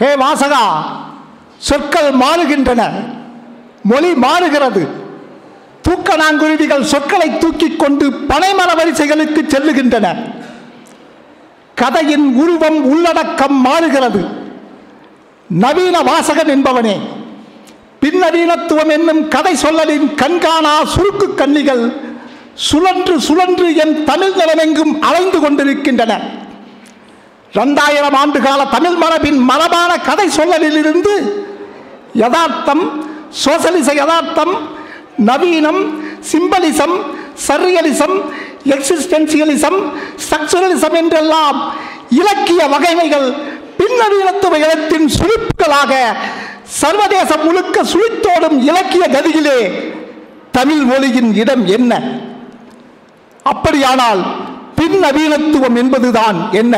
ஹே வாசகா, சொற்கள் மாறுகின்றன, மொழி மாறுகிறது. தூக்கணாங்குருவிகள் சொற்களை தூக்கி கொண்டு பனைமர வரிசைகளுக்கு செல்லுகின்றன. கதையின் உருவம், உள்ளடக்கம் மாறுகிறது. நவீன வாசகன் என்பவனே, பின்னவீனத்துவம் என்னும் கதை சொல்லலின் கண்காணா சுருக்கு கண்ணிகள் சுழன்று சுழன்று என் தமிழ் நிலமெங்கும் அலைந்து கொண்டிருக்கின்றன. 2000 ஆண்டுகால தமிழ் மரபின் மரபான கதை சொல்லலிலிருந்து யதார்த்தம், சோசலிச யதார்த்தம், நவீனம், சிம்பலிசம், சர்ரியலிசம், எக்ஸிஸ்டென்சியலிசம், ஸ்ட்ரக்சரலிசம் என்றெல்லாம் இலக்கிய வகைமைகள் பின்னவீனத்துவ இடத்தின் சுழிப்புகளாக சர்வதேசம் முழுக்க சுழித்தோடும் இலக்கிய கதியிலே தமிழ் மொழியின் இடம் என்ன? அப்படியானால் பின்னவீனத்துவம் என்பதுதான் என்ன?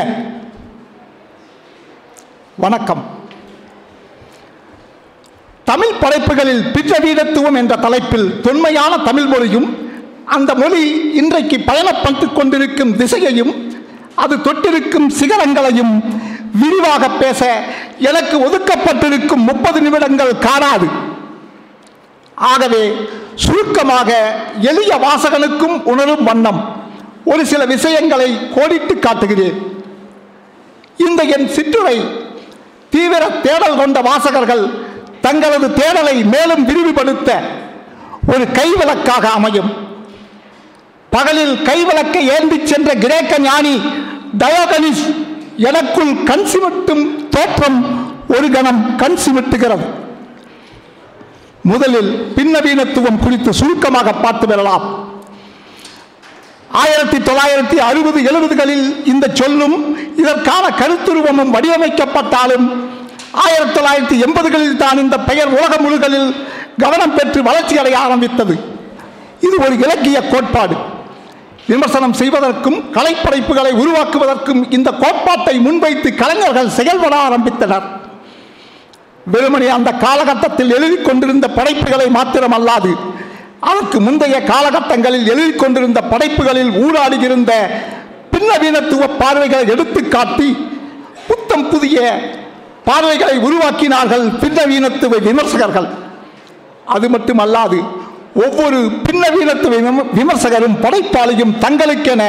வணக்கம். தமிழ் படைப்புகளில் பின்னவீனத்துவம் என்ற தலைப்பில் தொன்மையான தமிழ் மொழியும், அந்த மொழி இன்றைக்கு பயணப்பட்டு கொண்டிருக்கும் திசையையும், அது தொட்டிருக்கும் சிகரங்களையும் விரிவாக பேச எனக்கு ஒதுக்கப்பட்டிருக்கும் 30 நிமிடங்கள் காணாது. ஆகவே சுருக்கமாக, எளிய வாசகனுக்கும் உணரும் வண்ணம் ஒரு சில விஷயங்களை கோடிட்டு காட்டுகிறேன். இந்த என் சிற்றுரை தீவிர தேடல் கொண்ட வாசகர்கள் தங்களது தேடலை மேலும் விரிவுபடுத்த ஒரு கைவிளக்காக அமையும். பகலில் கைவிளக்கை ஏந்திச் சென்ற கிரேக்க ஞானி டயோகனிஸ் எனக்குள் கண் சிமிட்டும் தோற்றம் ஒரு கணம் கண் சிமிட்டுகிறது. முதலில் பின்னவீனத்துவம் குறித்து சுருக்கமாக பார்த்து வரலாம். 1960-70களில் இந்த சொல்லும் இதற்கான கருத்துருவமும் வடிவமைக்கப்பட்டாலும் 1980களில் தான் இந்த பெயர் உலகம் முழுகளில் கவனம் பெற்று வளர்ச்சிகளை ஆரம்பித்தது. இது ஒரு இலக்கிய கோட்பாடு. விமர்சனம் செய்வதற்கும் கலைப்படைப்புகளை உருவாக்குவதற்கும் இந்த கோட்பாட்டை முன்வைத்து கலைஞர்கள் செயல்பட ஆரம்பித்தனர். வெறுமனே அந்த காலகட்டத்தில் எழுதி கொண்டிருந்த படைப்புகளை மாத்திரமல்லாது, அதற்கு முந்தைய காலகட்டங்களில் எழுதி கொண்டிருந்த படைப்புகளில் ஊடாடுகின்ற பின்னவீனத்துவ பார்வைகளை எடுத்து காட்டி புத்தம் புதிய பார்வைகளை உருவாக்கினார்கள் பின்னவீனத்துவ விமர்சகர்கள். அது மட்டுமல்லாது ஒவ்வொரு பின்னவீனத்துவ விமர்சகரும் படைப்பாளியும் தங்களுக்கென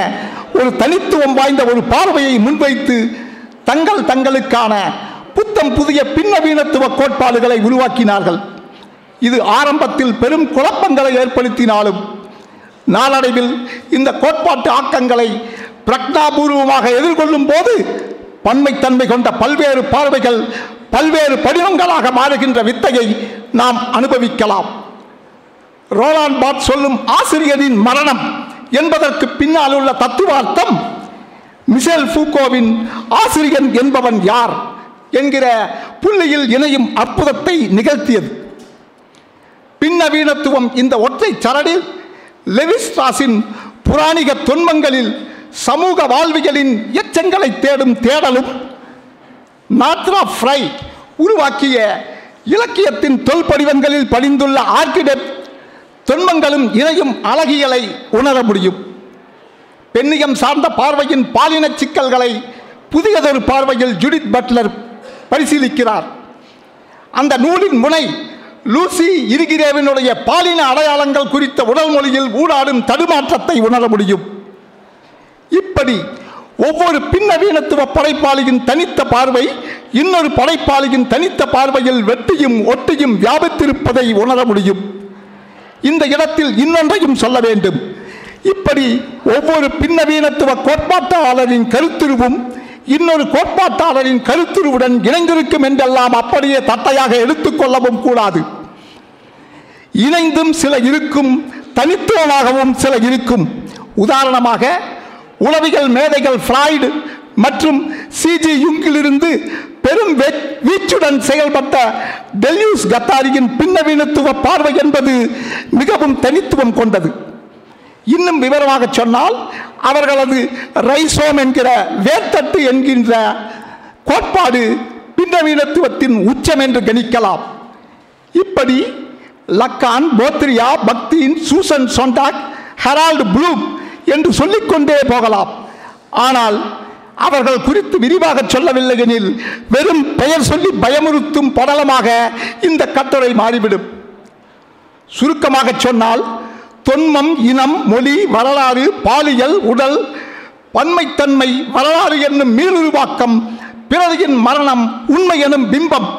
ஒரு தனித்துவம் வாய்ந்த ஒரு பார்வையை முன்வைத்து தங்களுக்கான புத்தம் புதிய பின்னவீனத்துவ கோட்பாடுகளை உருவாக்கினார்கள். இது ஆரம்பத்தில் பெரும் குழப்பங்களை ஏற்படுத்தினாலும் நாளடைவில் இந்த கோட்பாட்டு ஆக்கங்களை பிரக்ஞாபூர்வமாக எதிர்கொள்ளும் போது பன்மைத்தன்மை கொண்ட பல்வேறு பார்வைகள் பல்வேறு படிவங்களாக மாறுகின்ற வித்தையை நாம் அனுபவிக்கலாம். ரோலான் பார்த் சொல்லும் ஆசிரியரின் மரணம் என்பதற்கு பின்னால் உள்ள தத்துவார்த்தம் மிஷேல் ஃபூகோவின் ஆசிரியன் என்பவன் யார் என்கிற புள்ளியில் இணையும் அற்புதத்தை நிகழ்த்தியது. பின்னவீனத்துவம் இந்த ஒற்றை சரடில் லெவிஸ்ட்ராஸின் புராணிக தொன்மங்களில் சமூக வாழ்வியலின் எச்சங்களை தேடும் தேடலும், நாத்ரா ஃப்ரை உருவாக்கிய இலக்கியத்தின் தொல்படிவங்களில் படிந்துள்ள ஆர்கிடெக்ட் தொன்மங்களும் இணையும் அழகியலை உணர முடியும். பெண்ணியம் சார்ந்த பார்வையின் பாலின சிக்கல்களை புதியதொரு பார்வையில் ஜூடித் பட்லர் பரிசீலிக்கிறார். அந்த நூலின் முனை லூசி இருகிரேவினுடைய பாலின அடையாளங்கள் குறித்த உடல் மொழியில் ஊடாடும் தடுமாற்றத்தை உணர முடியும். இப்படி ஒவ்வொரு பின்னவீனத்துவ படைப்பாளியின் தனித்த பார்வை இன்னொரு படைப்பாளியின் தனித்த பார்வையில் வெட்டியும் ஒட்டியும் வியாபித்திருப்பதை உணர முடியும். இந்த இடத்தில் இன்னொன்றையும் சொல்ல வேண்டும். இப்படி ஒவ்வொரு பின்னவீனத்துவ கோட்பாட்டாளரின் கருத்துருவும் இன்னொரு கோட்பாட்டாளரின் கருத்துருவுடன் இணைந்திருக்கும் என்றெல்லாம் அப்படியே தட்டையாக எடுத்துக்கொள்ளவும் கூடாது. இணைந்தும் சில இருக்கும், தனித்துவமாகவும் சில இருக்கும். உதாரணமாக உளவியல் மேதைகள் ஃப்ராய்டு மற்றும் சிஜி யுங்கிலிருந்து பெரும் வீச்சுடன் செயல்பட்ட டெல்யூஸ் கத்தாரியின் பின்னவீனத்துவ பார்வை என்பது மிகவும் தனித்துவம் கொண்டது. இன்னும் விவரமாக சொன்னால் அவர்களது ரைசோம் என்கிற வேர்த்தட்டு என்கின்ற கோட்பாடு பின்னவீனத்துவத்தின் உச்சம் என்று கணிக்கலாம். இப்படி Lacan, Baudrillard, Bakhtin, Susan Sontag, Harold Bloom என்று சொல்லிக்கொண்டே போகலாம். ஆனால் அவர்கள் குறித்து விரிவாக சொல்லவில்லை எனில் வெறும் பெயர் சொல்லி பயமுறுத்தும் படலமாக இந்த கட்டுரை மாறிவிடும். சுருக்கமாக சொன்னால் தொன்மம், இனம், மொழி, வரலாறு, பாலியல், உடல், பன்மைத்தன்மை, வரலாறு என்னும் மீளுருவாக்கம், பிறரின் மரணம், உண்மை எனும் பிம்பம்,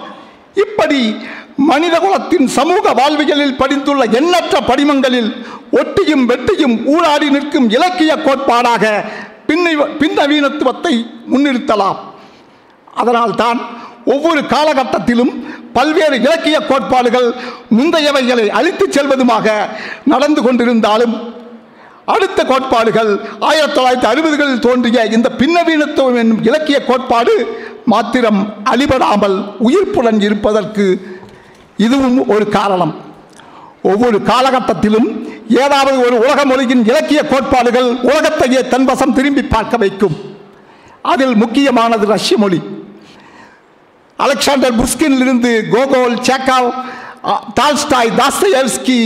இப்படி மனிதகுலத்தின் சமூக வாழ்வியலில் படிந்துள்ள எண்ணற்ற படிமங்களில் ஒட்டியும் வெட்டியும் ஊராடி நிற்கும் இலக்கிய கோட்பாடாக பின்னவீனத்துவத்தை முன்னிறுத்தலாம். அதனால்தான் ஒவ்வொரு காலகட்டத்திலும் பல்வேறு இலக்கிய கோட்பாடுகள் முந்தையவைகளை அழித்துச் செல்வதுமாக நடந்து கொண்டிருந்தாலும் அடுத்த கோட்பாடுகள் 1960களில் தோன்றிய இந்த பின்னவீனத்துவம் என்னும் இலக்கிய கோட்பாடு மாத்திரம் அழிபடாமல் உயிர்ப்புடன் இருப்பதற்கு இதுவும் ஒரு காரணம். ஒவ்வொரு காலகட்டத்திலும் ஏதாவது ஒரு உலக மொழியின் இலக்கிய கோட்பாடுகள் உலகத்தையே தன்வசம் திரும்பி பார்க்க வைக்கும். அதில் முக்கியமானது ரஷ்ய மொழி. அலெக்சாண்டர் புஷ்கினிலிருந்து Gogol, Chekhov, Tolstoy, Dostoevsky,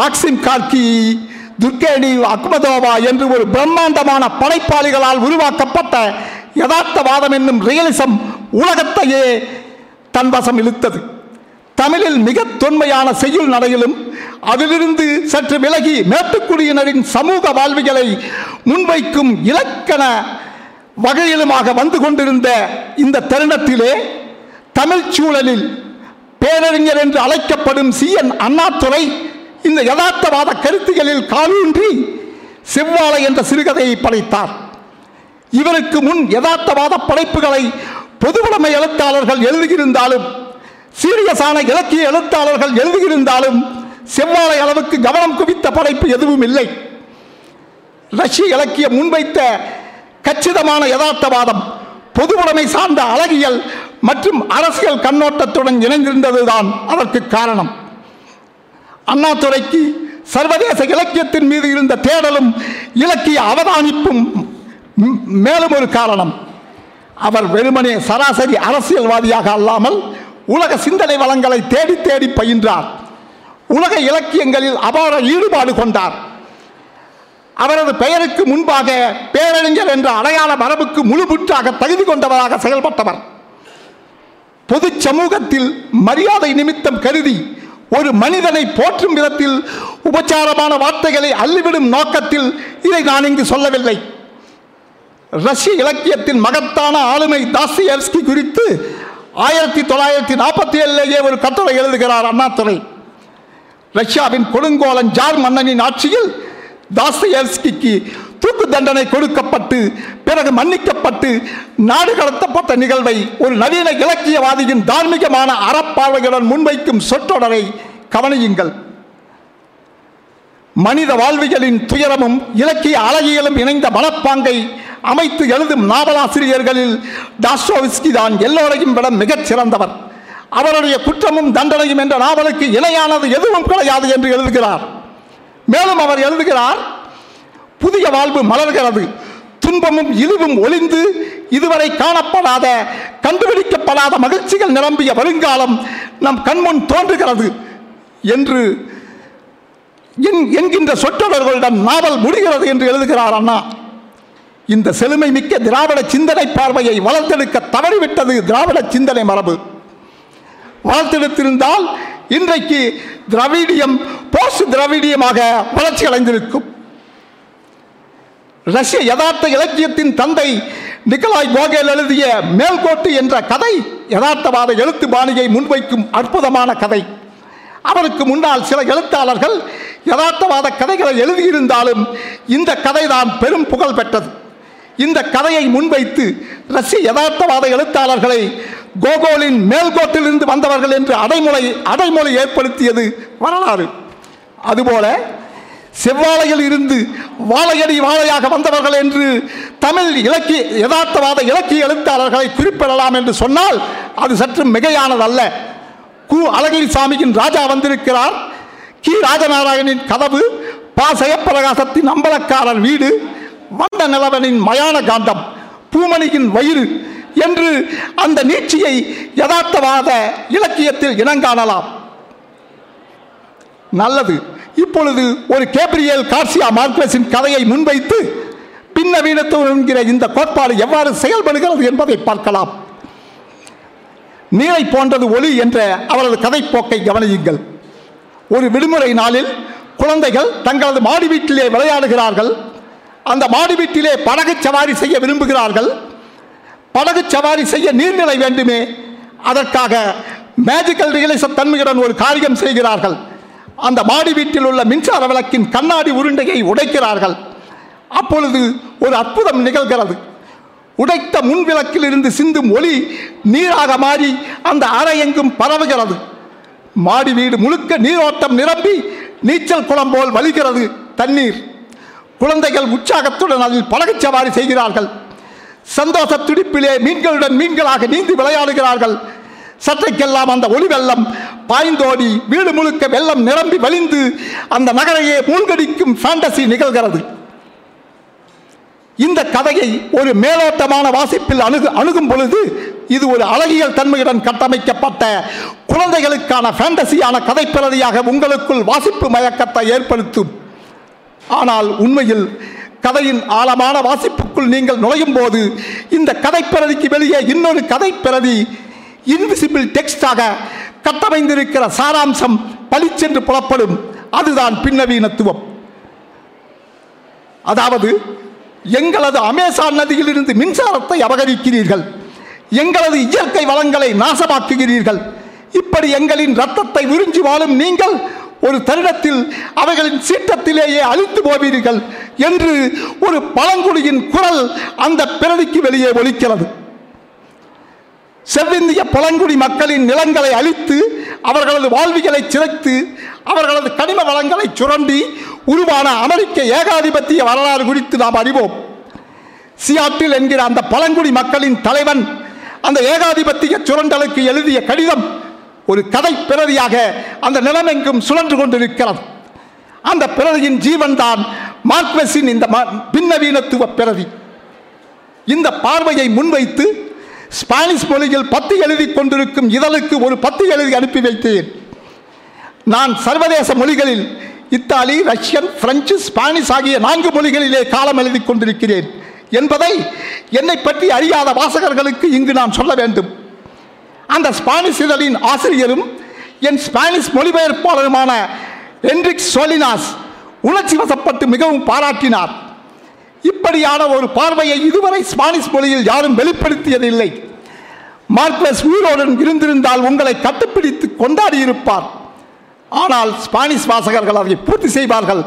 Maxim Gorky, Turgenev, Akhmatova என்று ஒரு பிரம்மாண்டமான படைப்பாளிகளால் உருவாக்கப்பட்ட யதார்த்தவாதம் என்னும் ரியலிசம் உலகத்தையே தன்வசம் இழுத்தது. தமிழில் மிக தொன்மையான செய்யுள் நடையிலும் அதிலிருந்து சற்று விலகி மேட்டுக்குடியினரின் சமூக வாழ்விகளை முன்வைக்கும் இலக்கண வகையிலுமாக வந்து கொண்டிருந்த இந்த தருணத்திலே தமிழ் சூழலில் பேரறிஞர் என்று அழைக்கப்படும் CN அண்ணாதுரை இந்த யதார்த்தவாத கருத்துகளில் காலூன்றி செவ்வாழை என்ற சிறுகதையை படைத்தார். இவருக்கு முன் யதார்த்தவாத படைப்புகளை பொதுவுடைமை எழுத்தாளர்கள் எழுதியிருந்தாலும், சீரியஸான இலக்கிய எழுத்தாளர்கள் எழுதியிருந்தாலும், செவ்வாழை அளவுக்கு கவனம் குவித்த படைப்பு எதுவும் இல்லை. ரஷ்ய இலக்கியம் முன்வைத்த கச்சிதமான யதார்த்தவாதம் பொதுவுடைமை சார்ந்த அழகியல் மற்றும் அரசியல் கண்ணோட்டத்துடன் இணைந்திருந்ததுதான் அதற்கு காரணம். அண்ணாதுரைக்கு சர்வதேச இலக்கியத்தின் மீது இருந்த தேடலும் இலக்கிய அவதானிப்பும் மேலும் ஒரு காரணம். அவர் வெறுமனே சராசரி அரசியல்வாதியாக அல்லாமல் உலக சிந்தனை வளங்களை தேடி தேடி பயின்றார். உலக இலக்கியங்களில் அபார ஈடுபாடு கொண்டார். அவரது பெயருக்கு முன்பாக பேரறிஞர் என்ற அடையாள மரபுக்கு முழுமுற்றாக தகுதி கொண்டவராக செயல்பட்டவர். பொது சமூகத்தில் மரியாதை நிமித்தம் கருதி ஒரு மனிதனை போற்றும் விதத்தில் உபச்சாரமான வார்த்தைகளை அள்ளிவிடும் நோக்கத்தில் இதை நான் இங்கு சொல்லவில்லை. ரஷ்ய இலக்கியத்தின் மகத்தான ஆளுமை தாஸ்தயேவ்ஸ்கி குறித்து 1947 ஒரு கட்டுரை எழுதுகிறார் அண்ணாதுரை. ரஷ்யாவின் கொடுங்கோலன் ஜார் மன்னனின் ஆட்சியில் தாஸ்தயேவ்ஸ்கிக்கு தூக்கு தண்டனை கொடுக்கப்பட்டு பிறகு மன்னிக்கப்பட்டு நாடு கடத்தப்பட்ட நிகழ்வை ஒரு நவீன இலக்கியவாதியின் தார்மீகமான அறப்பார்வையுடன் முன்வைக்கும் சொற்றொடரை கவனியுங்கள். மனித வாழ்வியலின் துயரமும் இலக்கிய அழகியலும் இணைந்த மனப்பாங்கை அமைத்து எழுதும் நாவலாசிரியர்களில் டாஸ்டோவ்ஸ்கி தான் எல்லோரையும் விட மிகச் சிறந்தவர். அவருடைய குற்றமும் தண்டனையும் என்ற நாவலுக்கு இணையானது எதுவும் கிடையாது என்று எழுதுகிறார். மேலும் அவர் எழுதுகிறார், புதிய வாழ்வு மலர்கிறது, துன்பமும் இழிவும் ஒளிந்து இதுவரை காணப்படாத கண்டுபிடிக்கப்படாத மகிழ்ச்சிகள் நிரம்பிய வருங்காலம் நம் கண்முன் தோன்றுகிறது என்று என்கின்ற சொற்றொடர்களுடன் நாவல் முடிகிறது என்று எழுதுகிறார் அண்ணா. இந்த செழுமை மிக்க திராவிட சிந்தனை பார்வையை வளர்த்தெடுக்க தவறிவிட்டது திராவிட சிந்தனை மரபு. வளர்த்தெடுத்திருந்தால் இன்றைக்கு திராவிடியம் போஸ்ட் திராவிடியமாக வளர்ச்சி அடைந்திருக்கும். ரஷ்ய யதார்த்த இலக்கியத்தின் தந்தை நிக்கலாய் கோகோல் எழுதிய மேல்கோட்டு என்ற கதை யதார்த்தவாத எழுத்து பாணியை முன்வைக்கும் அற்புதமான கதை. அவருக்கு முன்னால் சில எழுத்தாளர்கள் யதார்த்தவாத கதைகளை எழுதியிருந்தாலும் இந்த கதை தான் பெரும் புகழ் பெற்றது. இந்த கதையை முன்வைத்து ரஷ்ய யதார்த்தவாத எழுத்தாளர்களை கோகோலின் மேல்கோட்டிலிருந்து வந்தவர்கள் என்று அடைமொழி ஏற்படுத்தியது வரலாறு. அதுபோல செவ்வாழையில் இருந்து வாழையடி வாழையாக வந்தவர்கள் என்று தமிழ் இலக்கிய யதார்த்தவாத இலக்கிய எழுத்தாளர்களை குறிப்பிடலாம் என்று சொன்னால் அது சற்று மிகையானதல்ல. கு அழகிரிசாமியின் ராஜா வந்திருக்கிறார், கி ராஜநாராயணின் கதவு, பா ஜெயப்பிரகாசத்தின் அம்பலக்காரர் வீடு, வந்த நிலவனின் மயான காந்தம், பூமணியின் வயிறு என்று அந்த நீட்சியை யதார்த்தவாத இலக்கியத்தில் இனங்காணலாம். நல்லது, இப்பொழுது ஒரு கேப்ரியல் கார்சியா மார்க்வெஸின் கதையை முன்வைத்து பின்னவீனத்துவம் என்கிற இந்த கோட்பாடு எவ்வாறு செயல்படுகிறது என்பதை பார்க்கலாம். நீரை போன்றது ஒளி என்ற அவரது கதைப்போக்கை கவனியுங்கள். ஒரு விடுமுறை நாளில் குழந்தைகள் தங்களது மாடி வீட்டிலே விளையாடுகிறார்கள். அந்த மாடி வீட்டிலே படகு சவாரி செய்ய விரும்புகிறார்கள். படகு சவாரி செய்ய நீர்நிலை வேண்டுமே, அதற்காக மேஜிக்கல் ரியலிசம் தன்மையுடன் ஒரு காரியம் செய்கிறார்கள். அந்த மாடி வீட்டில் உள்ள மின்சார விளக்கின் கண்ணாடி உருண்டையை உடைக்கிறார்கள். அப்பொழுது ஒரு அற்புதம் நிகழ்கிறது. உடைத்த முன்விளக்கில் இருந்து சிந்தும் ஒளி நீராக மாறி அந்த அறை எங்கும் பரவுகிறது. மாடி வீடு முழுக்க நீரோட்டம் நிரம்பி நீச்சல் குளம் போல் வழிகிறது தண்ணீர். குழந்தைகள் உற்சாகத்துடன் அதில் படகு சவாரி செய்கிறார்கள். சந்தோஷ துடிப்பிலே மீன்களுடன் மீன்களாக நீந்தி விளையாடுகிறார்கள். சற்றைக்கெல்லாம் அந்த ஒளி வெள்ளம் பாய்ந்தோடி வீடு முழுக்க வெள்ளம் நிரம்பி வழிந்து அந்த நகரையே மூழ்கடிக்கும் ஃபேண்டசி நிகழ்கிறது. இந்த கதையை ஒரு மேலோட்டமான வாசிப்பில் அணுகும் பொழுது இது ஒரு அழகியல் தன்மையுடன் கட்டமைக்கப்பட்ட குழந்தைகளுக்கான ஃபேண்டசியான கதைப்பிரதியாக உங்களுக்குள் வாசிப்பு மயக்கத்தை ஏற்படுத்தும். ஆனால் உண்மையில் கதையின் ஆழமான வாசிப்புக்குள் நீங்கள் நுழையும் போது இந்த கதைப்பிரதிக்கு வெளியே இன்னொரு கதைப்பிரதி இன்விசிபிள் டெக்ஸ்டாக கட்டமைந்திருக்கிற சாராம்சம் பளிச்சென்று புலப்படும். அதுதான் பின்னவீனத்துவம். அதாவது, எங்களது அமேசான் நதியிலிருந்து மின்சாரத்தை அபகரிக்கிறீர்கள், எங்களது இயற்கை வளங்களை நாசமாக்குகிறீர்கள், இப்படி எங்களின் இரத்தத்தை உறிஞ்சி வாழும் நீங்கள் ஒரு தருணத்தில் அவைகளின் சீற்றத்திலேயே அழித்து போவீர்கள் என்று ஒரு பழங்குடியின் குரல் அந்த பிரதிக்கு வெளியே ஒலிக்கிறது. செவ்விந்திய பழங்குடி மக்களின் நிலங்களை அழித்து அவர்களது வாழ்விகளை சிதைத்து அவர்களது கனிம வளங்களை சுரண்டி உருவான அமெரிக்க ஏகாதிபத்திய வரலாறு குறித்து நாம் அறிவோம். சியாட்டில் என்கிற அந்த பழங்குடி மக்களின் தலைவன் அந்த ஏகாதிபத்திய சுரண்டலுக்கு எழுதிய கடிதம் ஒரு கதை பிரதியாக அந்த நிலமெங்கும் சுழன்று கொண்டிருக்கிறது. அந்த பிரதியின் ஜீவன்தான் மார்க்வெஸின் இந்த பின்னவீனத்துவ பிரதி. இந்த பார்வையை முன்வைத்து ஸ்பானிஷ் மொழியில் பத்தி எழுதி கொண்டிருக்கும் இதழுக்கு ஒரு பத்தி எழுதி அனுப்பி வைத்தேன். நான் சர்வதேச மொழிகளில் இத்தாலி, ரஷ்யன், பிரெஞ்சு, ஸ்பானிஷ் ஆகிய 4 மொழிகளிலே காலம் எழுதி கொண்டிருக்கிறேன் என்பதை என்னை பற்றி அறியாத வாசகர்களுக்கு இங்கு நான் சொல்ல வேண்டும். அந்த ஸ்பானிஷ் இதழின் ஆசிரியரும் என் ஸ்பானிஷ் மொழிபெயர்ப்பாளருமான என்ரிக் சோலினாஸ் உணர்ச்சி வசப்பட்டு மிகவும் பாராட்டினார். இப்படியான ஒரு பார்வையை இதுவரை ஸ்பானிஷ் மொழியில் யாரும் வெளிப்படுத்தியதில்லை. மார்க்வெஸ் உயிரோடன் இருந்திருந்தால் உங்களை கட்டுப்பிடித்து கொண்டாடியிருப்பார். ஆனால் ஸ்பானிஷ் வாசகர்கள் அதை பூர்த்தி செய்வார்கள்,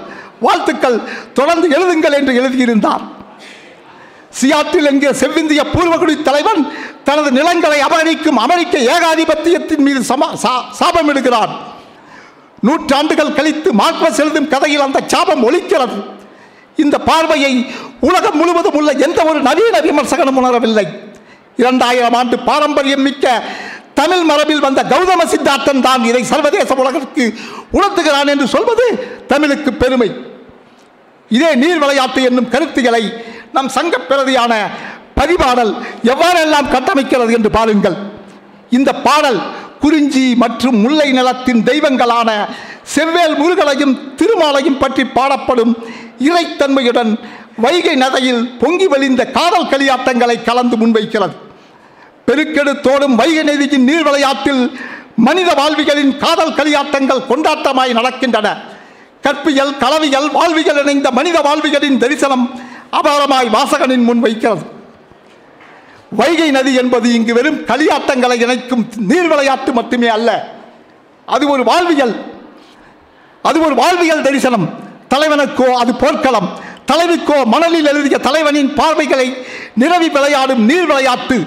வாழ்த்துக்கள், தொடர்ந்து எழுதுங்கள் என்று எழுதியிருந்தார். சியாட்டில் என்கிற செவ்விந்திய பூர்வகுடி தலைவன் தனது நிலங்களை அபகரிக்கும் அமெரிக்க ஏகாதிபத்தியத்தின் மீது சாபமிடுகிறான். 100 ஆண்டுகள் கழித்து மார்க்வெஸ் எழுதும் கதையில் அந்த சாபம் ஒலிக்கிறது. இந்த பார்வையை உலகம் முழுவதும் உள்ள எந்த ஒரு நவீன விமர்சகனும் உணரவில்லை. 2000 ஆண்டு பாரம்பரியம் மிக்க தமிழ் மரபில் வந்த கெளதம சித்தார்த்தன் தான் இதை சர்வதேச உலகிற்கு உணர்த்துகிறான் என்று சொல்வது தமிழுக்கு பெருமை. இதே நீர் விளையாட்டு என்னும் கருத்துக்களை நம் சங்க பிரதியான பரிபாடல் எவ்வாறெல்லாம் கட்டமைக்கிறது என்று பாருங்கள். இந்த பாடல் குறிஞ்சி மற்றும் முல்லை நிலத்தின் தெய்வங்களான செவ்வேல் முருகனையும் திருமாலையும் பற்றி பாடப்படும் இறைத்தன்மையுடன் வைகை நதியில் பொங்கி வழிந்த காதல் களியாட்டங்களை கலந்து முன்வைக்கிறது. பெருக்கெடுத்தோடும் வைகை நதியின் நீர் விளையாட்டில் மனித வாழ்விகளின் காதல் களியாட்டங்கள் கொண்டாட்டமாய் நடக்கின்றன. கற்பியல், கலவியல், வாழ்விகள் இணைந்த மனித வாழ்விகளின் தரிசனம் அபாரமாய் வாசகனின் முன்வைக்கிறது. வைகை நதி என்பது இங்கு வெறும் களியாட்டங்களை இணைக்கும் நீர் விளையாட்டு மட்டுமே அல்ல, அது ஒரு வாழ்வியல் தரிசனம். தலைவனுக்கோ அது போர்க்களம், தலைவிக்கோ மணலில் எழுதிய தலைவனின் பார்வைகளை நிரவி விளையாடும் நீர் விளையாட்டு,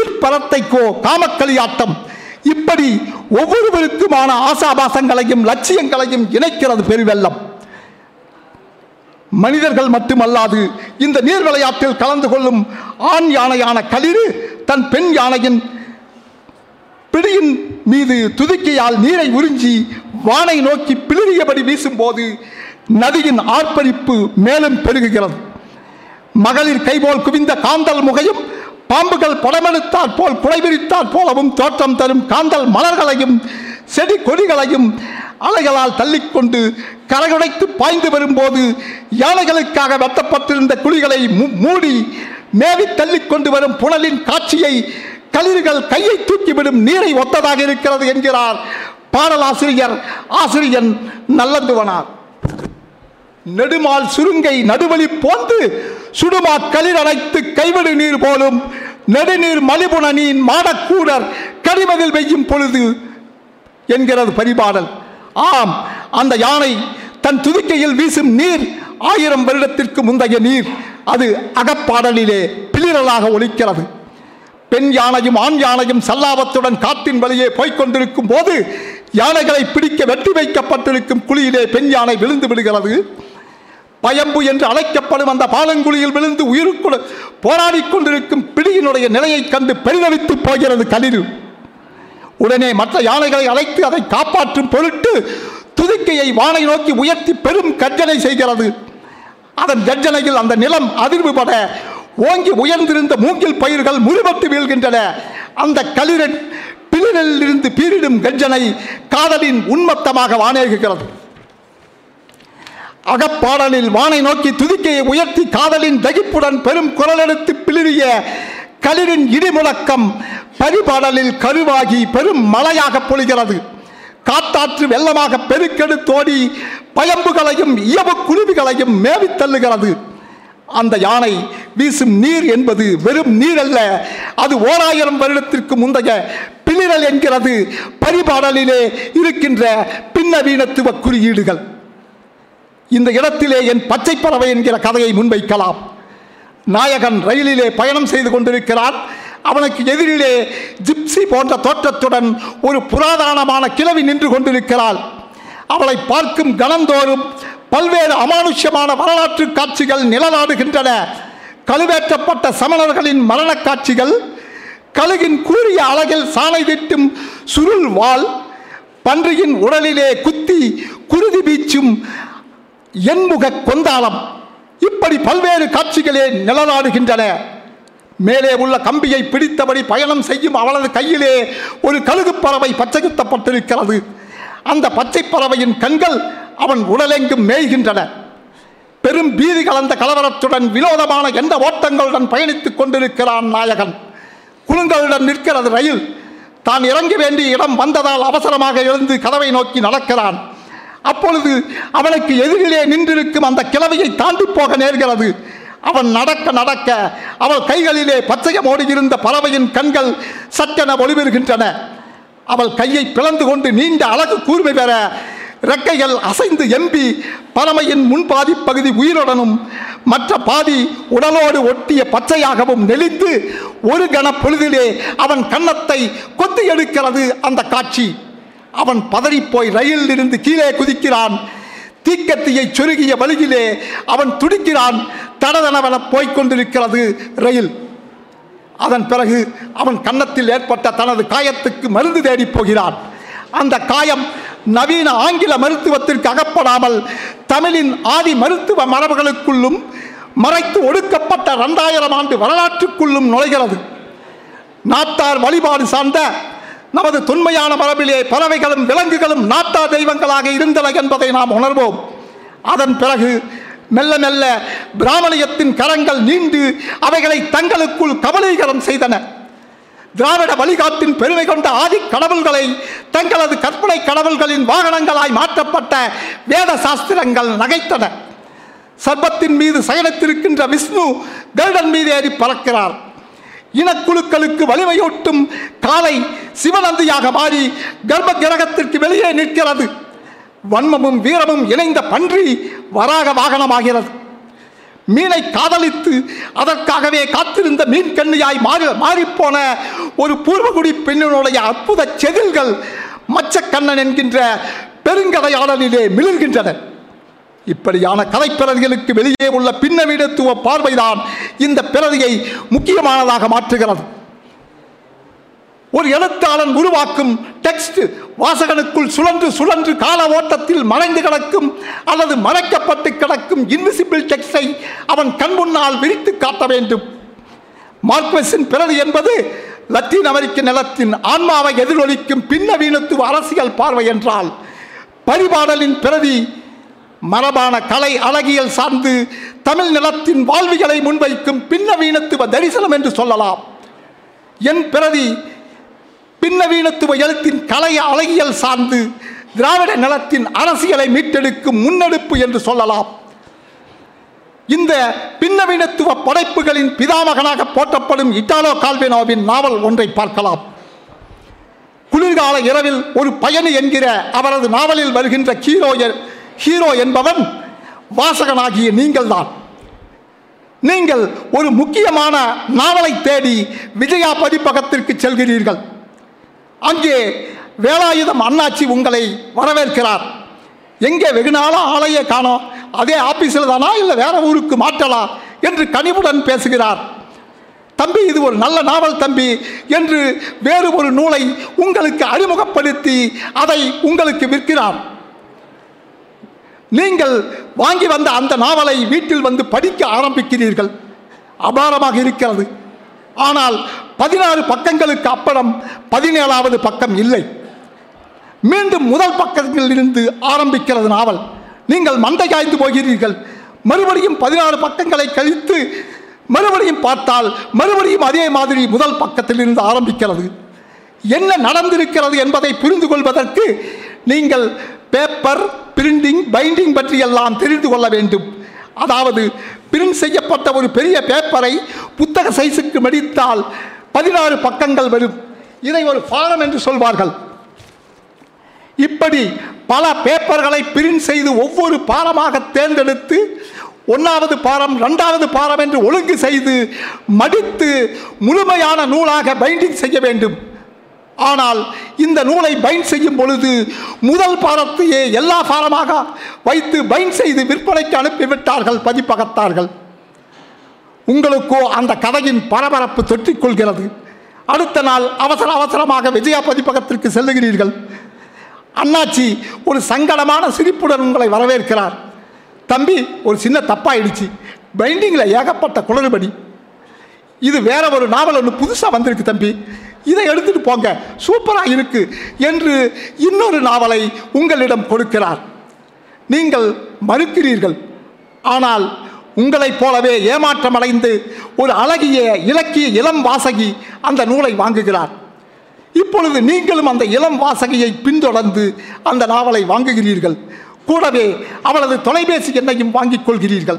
ஈர்ப்பரத்தைக்கோ காமக்களியாட்டம், இப்படி ஒவ்வொருவருக்குமான ஆசாபாசங்களையும் லட்சியங்களையும் இணைக்கிறது பெருவெள்ளம். மனிதர்கள் மட்டுமல்லாது இந்த நீர் விளையாட்டில் கலந்து கொள்ளும் ஆண் யானையான களிறு தன் பெண் யானையின் பிடியின் மீது துதிக்கையால் நீரை உறிஞ்சி வானை நோக்கி பிளிரியபடி வீசும்போது நதியின் ஆர்ப்பரிப்பு மேலும் பெருகுகிறது. மகளிர் கைபோல் குவிந்த காந்தல் முகையும் பாம்புகள் படமெடுத்தாற் போல் குடைபிடித்தாற் போலவும் தோற்றம் தரும் காந்தல் மலர்களையும் செடி கொடிகளையும் அலைகளால் தள்ளிக்கொண்டு கரையுடைத்து பாய்ந்து வரும்போது யானைகளுக்காக வெட்டப்பட்டிருந்த குழிகளை மூடி மேவி தள்ளிக்கொண்டு வரும் புனலின் காட்சியை களிர்கள் கையை தூக்கிவிடும் நீரை ஒத்ததாக இருக்கிறது என்கிறார் பாடலாசிரியர் ஆசிரியன் நல்லந்துவனார். நெடுமால் சுருங்கை நடுவழி போந்து சுடுமா களிர் அடைத்து கைவிடு நீர் போலும் நெடுநீர் மலிபுண நீர் மாடக்கூடர் கடிமதில் வெய்யும் பொழுது என்கிறது பரிபாடல். ஆம், அந்த யானை தன் துதிக்கையில் வீசும் நீர் 1000 வருடத்திற்கு முந்தைய நீர். அது அகப்பாடலிலே பிளிரலாக ஒலிக்கிறது. பெண் யானையும் ஆண் யானையும் சல்லாபத்துடன் காட்டின் வழியே போய்கொண்டிருக்கும் போது யானைகளை பிடிக்க வெட்டி வைக்கப்பட்டிருக்கும் குழியிலே பெண் யானை விழுந்து விடுகிறது. பயம்பு என்று அழைக்கப்படும் அந்த பாலங்குழியில் விழுந்து உயிருக்குள் போராடி கொண்டிருக்கும் பிடியினுடைய நிலையைக் கண்டு பெரிதவித்து போகிறது களிறு. உடனே மற்ற யானைகளை அழைத்து அதை காப்பாற்றும் பொருட்டு துதிக்கையை வானை நோக்கி உயர்த்தி பெரும் கர்ஜனை செய்கிறது. அதன் கர்ஜனையில் அந்த நிலம் அதிர்வு பட ஓங்கி உயர்ந்திருந்த மூங்கில் பயிர்கள் முறிபட்டு வீழ்கின்றன. அந்த களிரன் பிளிரிலிருந்து பீரிடும் கர்ஜனை காதலின் உன்மத்தமாக வானேகுகிறது. அகப்பாடலில் வானை நோக்கி துதிக்கையை உயர்த்தி காதலின் தகிப்புடன் பெரும் குரலெடுத்து பிளிரிய களிரின் இடிமுழக்கம் பரிபாடலில் கருவாகி பெரும் மழையாக பொழிகிறது. காத்தாற்று வெள்ளமாக பெருக்கெடுத்தோடி பயம்புகளையும் இயவு குருவிகளையும் மேவித்தள்ளுகிறது. அந்த யானை வீசும் நீர் என்பது வெறும் நீர் அல்ல, அது 1000 வருடத்திற்கு முந்தைய பிளிரல் என்கிறது பரிபாடலிலே இருக்கின்ற பின்னவீனத்துவ குறியீடுகள். இந்த இடத்திலே என் பச்சை பறவை என்கிற கதையை முன்வைக்கலாம். நாயகன் ரயிலிலே பயணம் செய்து கொண்டிருக்கிறான். அவனுக்கு எதிரிலே ஜிப்சி போன்ற தோற்றத்துடன் ஒரு புராதானமான கிழவி நின்று கொண்டிருக்கிறாள். அவளை பார்க்கும் கணந்தோறும் பல்வேறு அமானுஷ்யமான வரலாற்று காட்சிகள் நிழலாடுகின்றன. கழுவேற்றப்பட்ட சமணர்களின் மரண காட்சிகள், கழுகின் கூரிய அழகில் சாணை திட்டும் சுருள் வாள், பன்றியின் உடலிலே குத்தி குருதி வீச்சும் எண்முக கொந்தாளம், இப்படி பல்வேறு காட்சிகளே நிழலாடுகின்றன. மேலே உள்ள கம்பியை பிடித்தபடி பயணம் செய்யும் அவளது கையிலே ஒரு கழுகு பறவை பச்சைக்குத்தப்பட்டிருக்கிறது. அந்த பச்சை பறவையின் கண்கள் அவன் உடலெங்கும் மேய்கின்றன. பெரும் பீதி கலந்த கலவரத்துடன் வினோதமான எந்த ஓட்டங்களுடன் பயணித்துக் கொண்டிருக்கிறான் நாயகன். குழுங்களுடன் நிற்கிறது ரயில். தான் இறங்க வேண்டிய இடம் வந்ததால் அவசரமாக எழுந்து கதவை நோக்கி நடக்கிறான். அப்பொழுது அவனுக்கு எதிரிலே நின்றிருக்கும் அந்த கிழவியை தாண்டி போக நேர்கிறது. அவன் நடக்க நடக்க அவள் கைகளிலே பச்சையம் ஓடியிருந்த பறவையின் கண்கள் சற்றென ஒளிபெறுகின்றன. அவள் கையை பிளந்து கொண்டு நீண்ட அழகு கூர்மை பெற இறக்கைகள் அசைந்து எம்பி பறவையின் முன்பாதி பகுதி உயிருடனும் மற்ற பாதி உடலோடு ஒட்டிய பச்சையாகவும் நெளிந்து ஒரு கணப்பொழுதிலே அவன் கன்னத்தை கொத்தி எடுக்கிறது அந்த காட்சி. அவன் பதறிப்போய் ரயிலில் இருந்து கீழே குதிக்கிறான். தீக்கத்தியை சொருகிய வழியிலே அவன் துடிக்கிறான். தடதனவென போய்கொண்டிருக்கிறது ரயில். அதன் பிறகு அவன் கன்னத்தில் ஏற்பட்ட தனது காயத்துக்கு மருந்து தேடி போகிறான். அந்த காயம் நவீன ஆங்கில மருத்துவத்திற்கு அகப்படாமல் தமிழின் ஆதி மருத்துவ மரபுகளுக்குள்ளும் மறைத்து ஒடுக்கப்பட்ட 2000 ஆண்டு வரலாற்றுக்குள்ளும் நுழைகிறது. நாட்டார் வழிபாடு சார்ந்த நமது தொன்மையான மரபிலே பறவைகளும் விலங்குகளும் நாட்டார் தெய்வங்களாக இருந்தன என்பதை நாம் உணர்வோம். அதன் பிறகு மெல்ல மெல்ல பிராமணியத்தின் கரங்கள் நீண்டு அவைகளை தங்களுக்குள் கபலீகரம் செய்தன. திராவிட வழிகாட்டின் பெருமை கொண்ட ஆதி கடவுள்களை தங்களது கற்பனை கடவுள்களின் வாகனங்களாய் மாற்றப்பட்ட வேத சாஸ்திரங்கள் நகைத்தன. சர்ப்பத்தின் மீது சயனித்திருக்கின்ற விஷ்ணு கருடன் மீது ஏறி பறக்கிறார். இனக்குழுக்களுக்கு வலிமையூட்டும் காலை சிவநந்தியாக மாறி கர்ப்ப கிரகத்திற்கு வெளியே நிற்கிறது. வன்மமும் வீரமும் இணைந்த பன்றி வராக வாகனமாகிறது. மீனை காதலித்து அதற்காகவே காத்திருந்த மீன் கண்ணியாய் மாறிப்போன ஒரு பூர்வகுடி பெண்ணினுடைய அற்புத செதில்கள் மச்சக்கண்ணன் என்கின்ற பெருங்கதையாடலிலே மிளிர்கின்றன. இப்படியான கதைப்பிரதிகளுக்கு வெளியே உள்ள பின்னவீனத்துவ பார்வைதான் இந்த பிரதியை முக்கியமானதாக மாற்றுகிறது. ஒரு எழுத்தாளன் உருவாக்கும் டெக்ஸ்ட் வாசகனுக்குள் சுழன்று சுழன்று கால ஓட்டத்தில் மறைந்து கிடக்கும் அல்லது மறைக்கப்பட்டு கிடக்கும் இன்விசிபிள் டெக்ஸ்டை அவன் கண்முன்னால் விரித்து காட்ட வேண்டும். மார்க்வெஸின் பிரதி என்பது லத்தீன் அமெரிக்க நிலத்தின் ஆன்மாவை எதிரொலிக்கும் பின்னவீனத்துவ அரசியல் பார்வை என்றால் பரிபாடலின் பிரதி மரபான கலை அழகியல் சார்ந்து தமிழ் நிலத்தின் வாழ்விகளை முன்வைக்கும் பின்னவீனத்துவ தரிசனம் என்று சொல்லலாம். என் பிரதி பின்னவீனத்துவ எழுத்தின் கலை அழகியல் சார்ந்து திராவிட நிலத்தின் அரசியலை மீட்டெடுக்கும் முன்னெடுப்பு என்று சொல்லலாம். இந்த பின்னவீனத்துவ படைப்புகளின் பிதாமகனாக போற்றப்படும் இட்டாலோ கால்வினோவின் நாவல் ஒன்றை பார்க்கலாம். குளிர்கால இரவில் ஒரு பயணி என்கிற அவரது நாவலில் வருகின்ற ஹீரோ என்பவன் வாசகனாகிய நீங்கள்தான். நீங்கள் ஒரு முக்கியமான நாவலை தேடி விஜயா பதிப்பகத்திற்கு செல்கிறீர்கள். அங்கே வேலாயுதம் அண்ணாச்சி உங்களை வரவேற்கிறார். எங்கே வெகுநாளாக ஆளையே காணோம், அதே ஆபீஸில் தானா இல்லை வேற ஊருக்கு மாற்றலாம் என்று கனிவுடன் பேசுகிறார். தம்பி, இது ஒரு நல்ல நாவல் தம்பி என்று வேறு ஒரு நூலை உங்களுக்கு அறிமுகப்படுத்தி அதை உங்களுக்கு விற்கிறார். நீங்கள் வாங்கி வந்த அந்த நாவலை வீட்டில் வந்து படிக்க ஆரம்பிக்கிறீர்கள். அபாரமாக இருக்கிறது. ஆனால் 16 பக்கங்களுக்கு அப்புறம் 17வது பக்கம் இல்லை. மீண்டும் முதல் பக்கத்திலிருந்து ஆரம்பிக்கிறது நாவல். நீங்கள் மண்டை காய்ந்து போகிறீர்கள். மறுபடியும் 16 பக்கங்களை கழித்து மறுபடியும் பார்த்தால் மறுபடியும் அதே மாதிரி முதல் பக்கத்திலிருந்து ஆரம்பிக்கிறது. என்ன நடந்திருக்கிறது என்பதை புரிந்து கொள்வதற்கு நீங்கள் பேப்பர், பிரிண்டிங், பைண்டிங் பற்றி எல்லாம் தெரிந்து கொள்ள வேண்டும். அதாவது பிரிண்ட் செய்யப்பட்ட ஒரு பெரிய பேப்பரை புத்தக சைஸுக்கு மடித்தால் 16 பக்கங்கள் வரும். இதை ஒரு ஃபாரம் என்று சொல்வார்கள். இப்படி பல பேப்பர்களை பிரிண்ட் செய்து ஒவ்வொரு பாரமாக தேர்ந்தெடுத்து 1வது பாரம், 2வது பாரம் என்று ஒழுங்கு செய்து மடித்து முழுமையான நூலாக பைண்டிங் செய்ய வேண்டும். ஆனால் இந்த நூலை பைண்ட் செய்யும் பொழுது முதல் பாரத்தையே எல்லா பாரமாக வைத்து பைண்ட் செய்து விற்பனைக்கு அனுப்பிவிட்டார்கள் பதிப்பகத்தார்கள். உங்களுக்கோ அந்த கதையின் பரபரப்பு தொற்றிக்கொள்கிறது. அடுத்த நாள் அவசர அவசரமாக விஜயா பதிப்பகத்திற்கு செல்லுகிறீர்கள். அண்ணாச்சி ஒரு சங்கடமான சிரிப்புடன் உங்களை வரவேற்கிறார். தம்பி, ஒரு சின்ன தப்பாயிடுச்சு, பைண்டிங்கில் ஏகப்பட்ட குளறுபடி, இது வேற ஒரு நாவல் ஒன்று புதுசாக வந்திருக்கு தம்பி, இதை எடுத்துகிட்டு போங்க, சூப்பராக இருக்கு என்று இன்னொரு நாவலை உங்களிடம் கொடுக்கிறார். நீங்கள் மறுக்கிறீர்கள். ஆனால் உங்களைப் போலவே ஏமாற்றமடைந்து ஒரு அழகிய இலக்கிய இளம் வாசகி அந்த நூலை வாங்குகிறார். இப்பொழுது நீங்களும் அந்த இளம் வாசகியை பின்தொடர்ந்து அந்த நாவலை வாங்குகிறீர்கள். கூடவே அவளது தொலைபேசி எண்ணையும் வாங்கிக் கொள்கிறீர்கள்.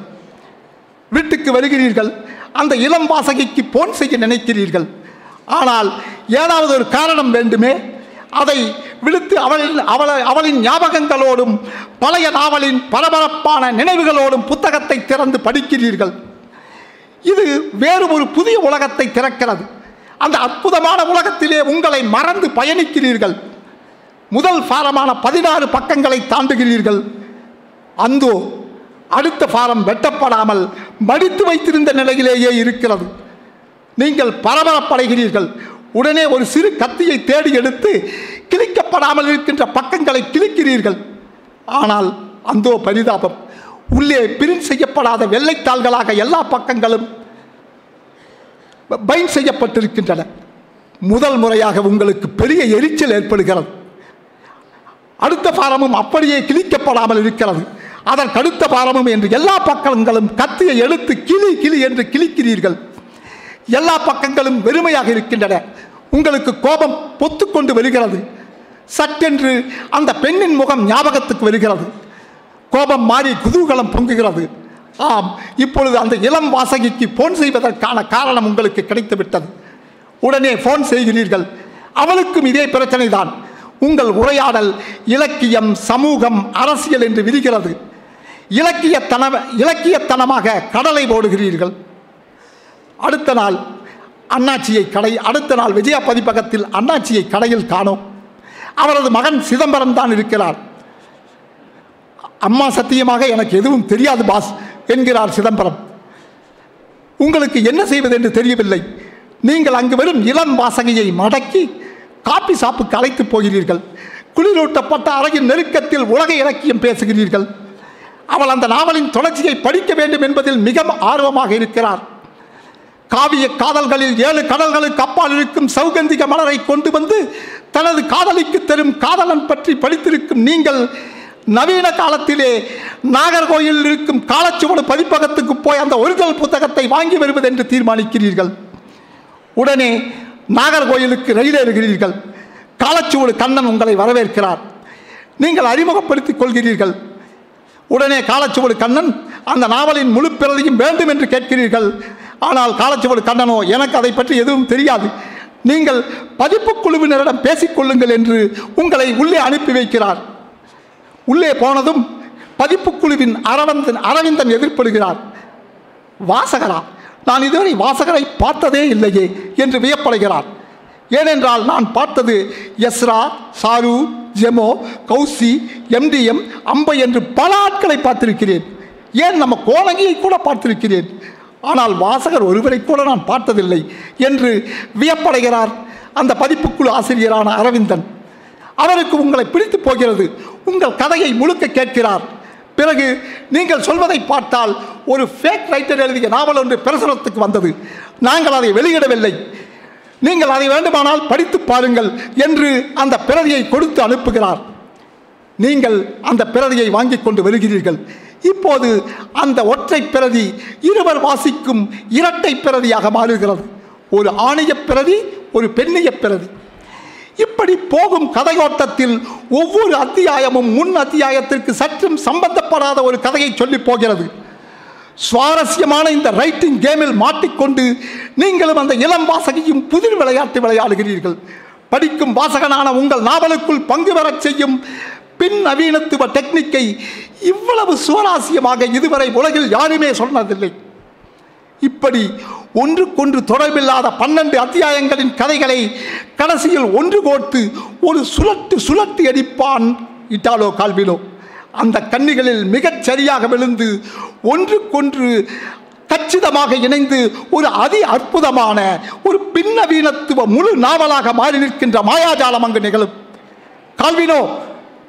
வீட்டுக்கு வருகிறீர்கள். அந்த இளம் வாசகிக்கு போன் செய்ய நினைக்கிறீர்கள். ஆனால் ஏதாவது ஒரு காரணம் வேண்டுமே, அதை விடுத்து அவளின் ஞாபகங்களோடும் பழைய நாவலின் பரபரப்பான நினைவுகளோடும் புத்தகத்தை திறந்து படிக்கிறீர்கள். இது வேறு ஒரு புதிய உலகத்தை திறக்கிறது. அந்த அற்புதமான உலகத்திலே உங்களை மறந்து பயணிக்கிறீர்கள். முதல் பாரமான 16 பக்கங்களை தாண்டுகிறீர்கள். அந்தோ அடுத்த பாரம் வெட்டப்படாமல் மடித்து வைத்திருந்த நிலையிலேயே இருக்கிறது. நீங்கள் பரபரப்படைகிறீர்கள். உடனே ஒரு சிறு கத்தியை தேடி எடுத்து கிழிக்கப்படாமல் இருக்கின்ற பக்கங்களை கிழிக்கிறீர்கள். ஆனால் அந்தோ பரிதாபம், உள்ளே பிரிண்ட் செய்யப்படாத வெள்ளைத்தாள்களாக எல்லா பக்கங்களும் பைண்ட் செய்யப்பட்டிருக்கின்றன. முதல் முறையாக உங்களுக்கு பெரிய எரிச்சல் ஏற்படுகிறது. அடுத்த பாரமும் அப்படியே கிழிக்கப்படாமல் இருக்கிறது. அதற்கடுத்த பாரமும் என்று எல்லா பக்கங்களும் கத்தியை எடுத்து கிளி கிளி என்று கிழிக்கிறீர்கள். எல்லா பக்கங்களும் வெறுமையாக இருக்கின்றன. உங்களுக்கு கோபம் பொத்துக்கொண்டு வருகிறது. சட்டென்று அந்த பெண்ணின் முகம் ஞாபகத்துக்கு வருகிறது. கோபம் மாறி குதூகலம் பொங்குகிறது. ஆம், இப்பொழுது அந்த இளம் வாசகிக்கு ஃபோன் செய்வதற்கான காரணம் உங்களுக்கு கிடைத்துவிட்டது. உடனே ஃபோன் செய்கிறீர்கள். அவளுக்கும் இதே பிரச்சனை தான். உங்கள் உரையாடல் இலக்கியம், சமூகம், அரசியல் என்று விரிகிறது. இலக்கியத்தனமாக கடலை போடுகிறீர்கள். அடுத்த நாள் விஜயா பதிப்பகத்தில் அண்ணாச்சியை கடையில் காணோம். அவரது மகன் சிதம்பரம் தான் இருக்கிறார். அம்மா, சத்தியமாக எனக்கு எதுவும் தெரியாது பாஸ் என்கிறார் சிதம்பரம். உங்களுக்கு என்ன செய்வது என்று தெரியவில்லை. நீங்கள் அங்கு வரும் இளம் வாசகியை மடக்கி காபி ஷாப்புக்கு அழைத்து போகிறீர்கள். குளிரூட்டப்பட்ட அறையின் நெருக்கத்தில் உலக இலக்கியம் பேசுகிறீர்கள். அவள் அந்த நாவலின் தொடர்ச்சியை படிக்க வேண்டும் என்பதில் மிக ஆர்வமாக இருக்கிறார். காவிய காதல்களில் 7 கடல்களுக்கு அப்பால் இருக்கும் சௌகந்திக மலரை கொண்டு வந்து தனது காதலிக்கு தரும் காதலன் பற்றி படித்திருக்கும் நீங்கள் நவீன காலத்திலே நாகர்கோயிலில் இருக்கும் காலச்சுவடு பதிப்பகத்துக்கு போய் அந்த ஒரிஜினல் புத்தகத்தை வாங்கி வருவது என்று தீர்மானிக்கிறீர்கள். உடனே நாகர்கோயிலுக்கு ரயிலேறுகிறீர்கள். காலச்சுவடு கண்ணன் உங்களை வரவேற்கிறார். நீங்கள் அறிமுகப்படுத்திக் கொள்கிறீர்கள். உடனே காலச்சுவடு கண்ணன் அந்த நாவலின் முழு பிறதையும் வேண்டும் என்று கேட்கிறீர்கள். ஆனால் காலச்சுவடு கண்ணனோ, எனக்கு அதை பற்றி எதுவும் தெரியாது, நீங்கள் பதிப்பு குழுவினரிடம் பேசிக்கொள்ளுங்கள் என்று உங்களை உள்ளே அனுப்பி வைக்கிறார். உள்ளே போனதும் பதிப்புக்குழுவின் அரவிந்தன் எதிர்ப்படுகிறார். வாசகரா? நான் இதுவரை வாசகரை பார்த்ததே இல்லையே என்று வியப்படைகிறார். ஏனென்றால் நான் பார்த்தது எஸ்ரா, சாரு, ஜெமோ, கௌசி, எம்டிஎம், அம்பை என்று பல ஆட்களை பார்த்திருக்கிறேன். ஏன், நம்ம கோலங்கியை கூட பார்த்திருக்கிறேன், ஆனால் வாசகர் ஒருவரை கூட நான் பார்த்ததில்லை என்று வியப்படைகிறார் அந்த பதிப்புக்குழு ஆசிரியரான அரவிந்தன். அவருக்கு உங்களை பிடித்து போகிறது. உங்கள் கதையை முழுக்க கேட்கிறார். பிறகு நீங்கள் சொல்வதை பார்த்தால் ஒரு ஃபேக் ரைட்டர் எழுதிய நாவல் ஒன்று பிரசுரத்துக்கு வந்தது, நாங்கள் அதை வெளியிடவில்லை, நீங்கள் அதை வேண்டுமானால் படித்து பாருங்கள் என்று அந்த பிரதியை கொடுத்து அனுப்புகிறார். நீங்கள் அந்த பிரதியை வாங்கி கொண்டு வருகிறீர்கள். இப்போது அந்த ஒற்றை பிரதி இருவர் வாசிக்கும் இரட்டை பிரதியாக மாறுகிறது. ஒரு ஆணிய பிரதி, ஒரு பெண்ணிய பிரதி. இப்படி போகும் கதையோட்டத்தில் ஒவ்வொரு அத்தியாயமும் முன் அத்தியாயத்திற்கு சற்றும் சம்பந்தப்படாத ஒரு கதையை சொல்லி போகிறது. சுவாரஸ்யமான இந்த ரைட்டிங் கேமில் மாட்டிக்கொண்டு நீங்களும் அந்த இளம் வாசகியும் புதிர் விளையாட்டு விளையாடுகிறீர்கள். படிக்கும் வாசகனான உங்கள் நாவலுக்குள் பங்கு பெறச் செய்யும் பின் நவீனத்துவ டெக்னிக்கை இவ்வளவு சுவாரஸ்யமாக இதுவரை உலகில் யாருமே சொன்னதில்லை. இப்படி ஒன்றுக்கொன்று தொடர்பில்லாத 12 அத்தியாயங்களின் கதைகளை கடைசியில் ஒன்று கோர்த்து ஒரு சுழட்டு சுழட்டு அடிப்பான் இட்டாலோ கால்வினோ. அந்த கண்ணிகளில் மிகச் சரியாக விழுந்து ஒன்றுக்கொன்று கச்சிதமாக இணைந்து ஒரு அதி அற்புதமான ஒரு பின்னவீனத்துவ முழு நாவலாக மாறி நிற்கின்ற மாயாஜாலம் அங்கு நிகழும். கால்வினோ,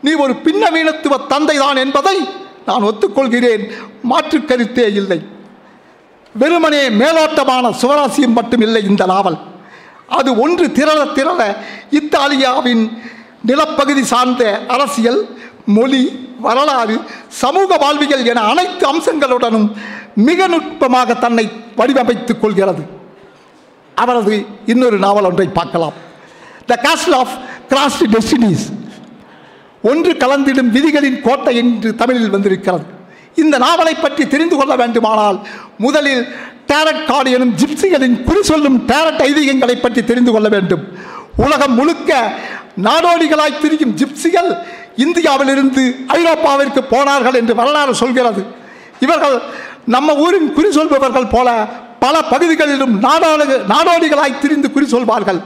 நீ ஒரு பின்னவீனத்துவ தந்தைதான் என்பதை நான் ஒத்துக்கொள்கிறேன், மாற்று கருத்தே இல்லை. வெறுமனே மேலோட்டமான சுவராசியம் மட்டும் இல்லை இந்த நாவல். அது ஒன்று திரள திரள இத்தாலியாவின் நிலப்பகுதி சார்ந்த அரசியல், மொழி, வரலாறு, சமூக வாழ்வியல் என அனைத்து அம்சங்களுடனும் மிக நுட்பமாக தன்னை வடிவமைத்துக் கொள்கிறது. அவரது இன்னொரு நாவல் ஒன்றை பார்க்கலாம். The castle of crossed destinies, ஒன்று கலந்திடும் விதிகளின் கோட்டை என்று தமிழில் வந்திருக்கிறது. இந்த நாவலை பற்றி தெரிந்து கொள்ள வேண்டுமானால் முதலில் டேரட் கார்டு எனும் ஜிப்சிகளின் குறி சொல்லும் டேரட் ஐதீகங்களை பற்றி தெரிந்து கொள்ள வேண்டும். உலகம் முழுக்க நாடோடிகளாய் திரியும் ஜிப்சிகள் இந்தியாவிலிருந்து ஐரோப்பாவிற்கு போனார்கள் என்று வரலாறு சொல்கிறது. இவர்கள் நம்ம ஊரின் குறி சொல்பவர்கள் போல பல பகுதிகளிலும் நாடோடிகளாய் திரிந்து குறி சொல்வார்கள்.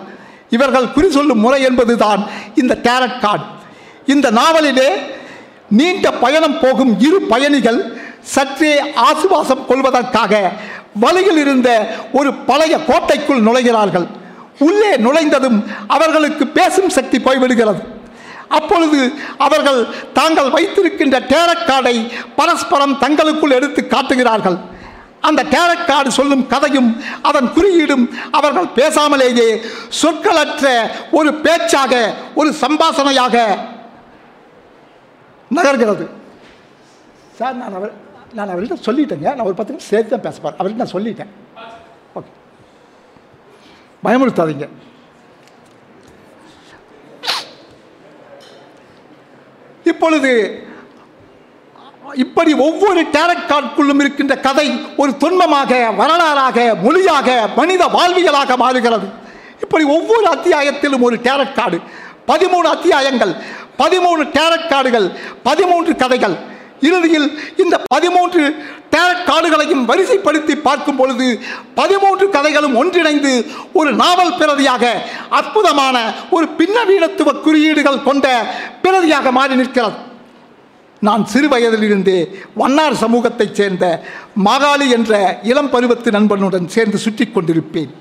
இவர்கள் குறி சொல்லும் முறை என்பதுதான் இந்த டேரட் கார்டு. இந்த நாவலிலே நீண்ட பயணம் போகும் இரு பயணிகள் சற்றே ஆசுவாசம் கொள்வதற்காக வழியில் இருந்த ஒரு பழைய கோட்டைக்குள் நுழைகிறார்கள். உள்ளே நுழைந்ததும் அவர்களுக்கு பேசும் சக்தி போய்விடுகிறது. அப்பொழுது அவர்கள் தாங்கள் வைத்திருக்கின்ற டேரட் கார்டை பரஸ்பரம் தங்களுக்குள் எடுத்து காட்டுகிறார்கள். அந்த டேரட் கார்டு சொல்லும் கதையும் அதன் குறியீடும் அவர்கள் பேசாமலேயே சொற்களற்ற ஒரு பேச்சாக, ஒரு சம்பாஷணையாக நகர்கிறது. சார், நான் அவர்கிட்ட சொல்லிட்டேங்க, நான் ஒரு 10 நிமிஷம் சேர்த்து தான் பேசப்பார், அவர்கிட்ட நான் சொல்லிட்டேன், ஓகே, பயமுறுத்தாதீங்க. இப்பொழுது இப்படி ஒவ்வொரு டேரட் கார்டுக்குள்ளும் இருக்கின்ற கதை ஒரு தொன்மமாக, வரலாறாக, மொழியாக, மனித வாழ்வியலாக மாறுகிறது. இப்படி ஒவ்வொரு அத்தியாயத்திலும் ஒரு டேரட் கார்டு, 13 அத்தியாயங்கள், 13 டேரட் கார்டுகள், 13 கதைகள். இறுதியில் இந்த 13 டேரட் கார்டுகளையும் வரிசைப்படுத்தி பார்க்கும் பொழுது 13 கதைகளும் ஒன்றிணைந்து ஒரு நாவல் பிரதியாக, அற்புதமான ஒரு பின்னவீனத்துவ குறியீடுகள் கொண்ட பிரதியாக மாறி நிற்கிறது. நான் சிறு வயதிலிருந்தே வண்ணார் சமூகத்தைச் சேர்ந்த மாகாளி என்ற இளம் பருவத்து நண்பனுடன் சேர்ந்து சுற்றி கொண்டிருப்பேன்.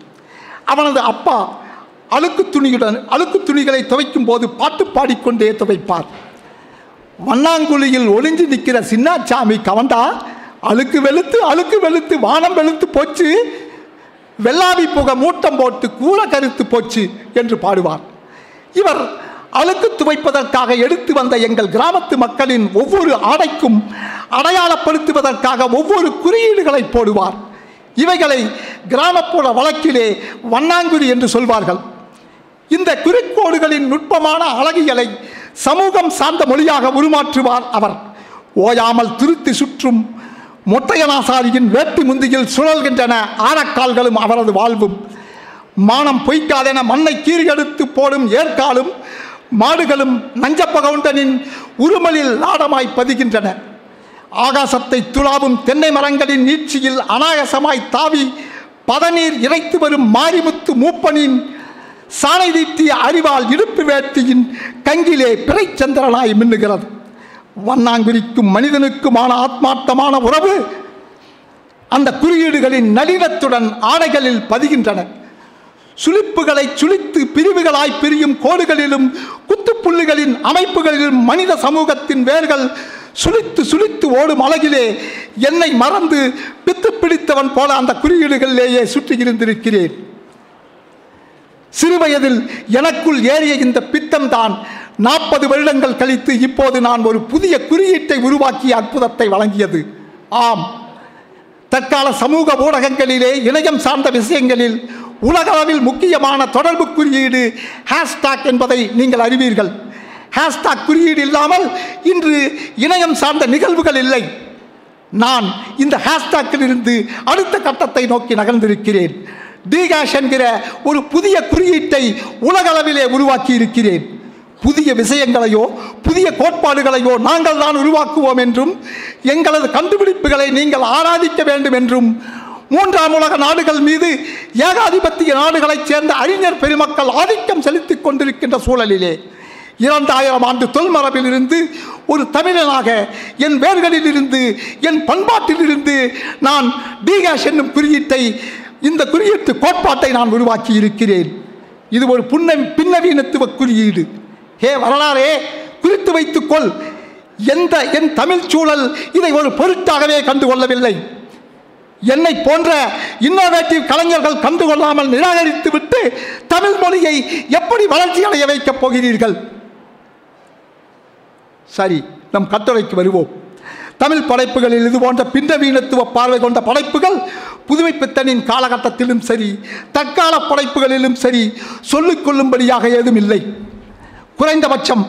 அவனது அப்பா அழுக்கு துணிகளை துவைக்கும் போது பாட்டு பாடிக்கொண்டே துவைப்பார். வண்ணாங்குழியில் ஒளிஞ்சு நிற்கிற சின்னாச்சாமி கவண்டா, அழுக்கு வெளுத்து அழுக்கு வெளுத்து வானம் வெளுத்து போச்சு, வெள்ளாவி புகை மூட்டம் போட்டு கூற கருத்து போச்சு என்று பாடுவார். இவர் அழுக்கு துவைப்பதற்காக எடுத்து வந்த எங்கள் கிராமத்து மக்களின் ஒவ்வொரு ஆடைக்கும் அடையாளப்படுத்துவதற்காக ஒவ்வொரு குறியீடுகளை போடுவார். இவைகளை கிராமப்புற வழக்கிலே வண்ணாங்குறி என்று சொல்வார்கள். இந்த குறிக்கோடுகளின் நுட்பமான அழகியலை சமூகம் சார்ந்த மொழியாக உருமாற்றுவார் அவர். ஓயாமல் திருத்தி சுற்றும் மொட்டையனாசாரியின் வேட்டு முந்தியில் சுழல்கின்றன ஆரக்கால்களும் அவரது வாழ்வும். மானம் பொய்க்காதென மண்ணை கீறியெடுத்து போடும் ஏற்காலும் மாடுகளும் நஞ்சப்பகவுண்டனின் உருமலில் லாடமாய் பதிகின்றன. ஆகாசத்தை துளாவும் தென்னை மரங்களின் நீட்சியில் அனாயசமாய் தாவி பதநீர் இறைத்து வரும் மாரிமுத்து மூப்பனின் சாணை தீட்டிய அறிவால் இடுப்பு வேட்டியின் கங்கிலே பிறைச்சந்திரனாய் மின்னுகிறது. வண்ணாங்குறிக்கும் மனிதனுக்குமான ஆத்மார்த்தமான உறவு அந்த குறியீடுகளின் நளினத்துடன் ஆடைகளில் பதிகின்றன. சுழிப்புகளை சுழித்து பிரிவுகளாய் பிரியும் கோடுகளிலும் குத்துப்புள்ளிகளின் அமைப்புகளிலும் மனித சமூகத்தின் வேர்கள் சுழித்து சுழித்து ஓடும் அழகிலே என்னை மறந்து பித்து பிடித்தவன் போல அந்த குறியீடுகளிலேயே சுற்றி இருந்திருக்கிறேன். சிறுவயதில் எனக்குள் ஏறிய இந்த பித்தம்தான் 40 வருடங்கள் கழித்து இப்போது நான் ஒரு புதிய குறியீட்டை உருவாக்கிய அற்புதத்தை வழங்கியது. ஆம், தற்கால சமூக ஊடகங்களிலே இணையம் சார்ந்த விஷயங்களில் உலகளவில் முக்கியமான தொடர்பு குறியீடு ஹேஷ்டாக் என்பதை நீங்கள் அறிவீர்கள். ஹேஷ்டாக் குறியீடு இல்லாமல் இன்று இணையம் சார்ந்த நிகழ்வுகள் இல்லை. நான் இந்த ஹேஷ்டாக்கிலிருந்து அடுத்த கட்டத்தை நோக்கி நகர்ந்திருக்கிறேன். டிகாஷ் என்கிற ஒரு புதிய குறியீட்டை உலகளவிலே உருவாக்கி இருக்கிறேன். புதிய விஷயங்களையோ புதிய கோட்பாடுகளையோ நாங்கள் தான் உருவாக்குவோம் என்றும் எங்களது கண்டுபிடிப்புகளை நீங்கள் ஆராதிக்க வேண்டும் என்றும் 3ஆம் உலக நாடுகள் மீது ஏகாதிபத்திய நாடுகளைச் சேர்ந்த அறிஞர் பெருமக்கள் ஆதிக்கம் செலுத்திக் கொண்டிருக்கின்ற சூழலிலே 2000 ஆண்டு தொல்மரபில் இருந்து ஒரு தமிழனாக என் வேர்களில் இருந்து என் பண்பாட்டிலிருந்து நான் டிகாஷ் என்னும் குறியீட்டை இந்த குறியீட்டு கோட்பாட்டை நான் உருவாக்கி இருக்கிறேன். இது ஒரு பின்னவீனத்துவ குறியீடு. ஹே வரலாறே, குறித்து வைத்துக்கொள், என் தமிழ் சூழல் இதை ஒரு பொருட்டாகவே கண்டுகொள்ளவில்லை. என்னை போன்ற இன்னோவேட்டிவ் கலைஞர்கள் கண்டுகொள்ளாமல் நிராகரித்து விட்டு தமிழ் மொழியை எப்படி வளர்ச்சி அடைய வைக்கப் போகிறீர்கள்? சரி, நம் கட்டுரைக்கு வருவோம். தமிழ் படைப்புகளில் இதுபோன்ற பின்னவீனத்துவ பார்வை கொண்ட படைப்புகள் புதுமைப்பித்தனின் காலகட்டத்திலும் சரி தற்கால படைப்புகளிலும் சரி சொல்லிக்கொள்ளும்படியாக ஏதும் இல்லை. குறைந்தபட்சம்